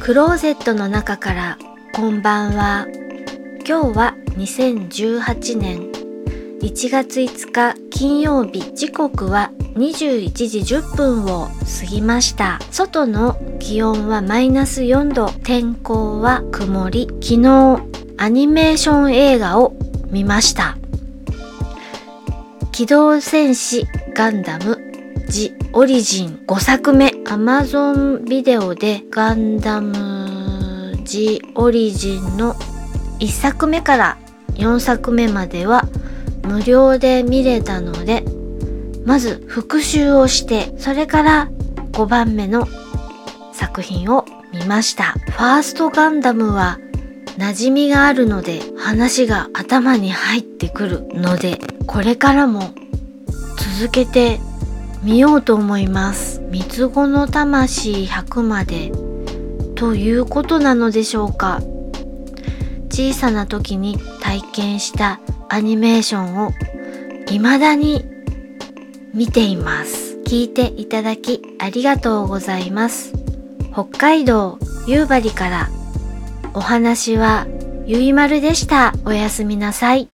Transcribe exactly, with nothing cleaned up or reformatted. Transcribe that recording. クローゼットの中からこんばんは。今日はにせんじゅうはちねんいちがついつか金曜日、時刻はにじゅういちじじゅっぷんを過ぎました。外の気温はマイナスよんど、天候は曇り。昨日アニメーション映画を見ました。機動戦士ガンダムジオリジンごさくめ、 Amazon ビデオでガンダムジオリジンのいっさくめからよんさくめまでは無料で見れたので、まず復習をして、それからごばんめの作品を見ました。ファーストガンダムは馴染みがあるので話が頭に入ってくるので、これからも続けて見ようと思います。三つ子の魂ひゃくまでということなのでしょうか。小さな時に体験したアニメーションを未だに見ています。聞いていただきありがとうございます。北海道夕張からお話はゆいまるでした。おやすみなさい。